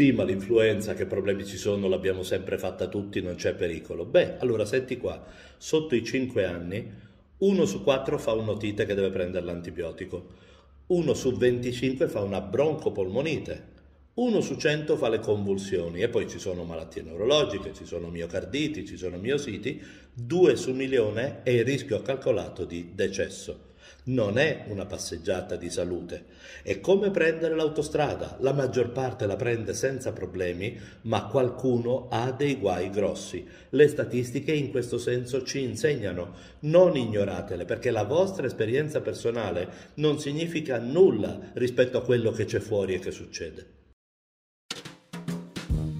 Sì, ma l'influenza, che problemi ci sono, l'abbiamo sempre fatta tutti, non c'è pericolo. Beh, allora senti qua, sotto i 5 anni, 1 su 4 fa un'otite che deve prendere l'antibiotico, 1 su 25 fa una broncopolmonite, 1 su 100 fa le convulsioni, e poi ci sono malattie neurologiche, ci sono miocarditi, ci sono miositi, 2 su milione è il rischio calcolato di decesso. Non è una passeggiata di salute. È come prendere l'autostrada, la maggior parte la prende senza problemi, ma qualcuno ha dei guai grossi. Le statistiche in questo senso ci insegnano, non ignoratele, perché la vostra esperienza personale non significa nulla rispetto a quello che c'è fuori e che succede.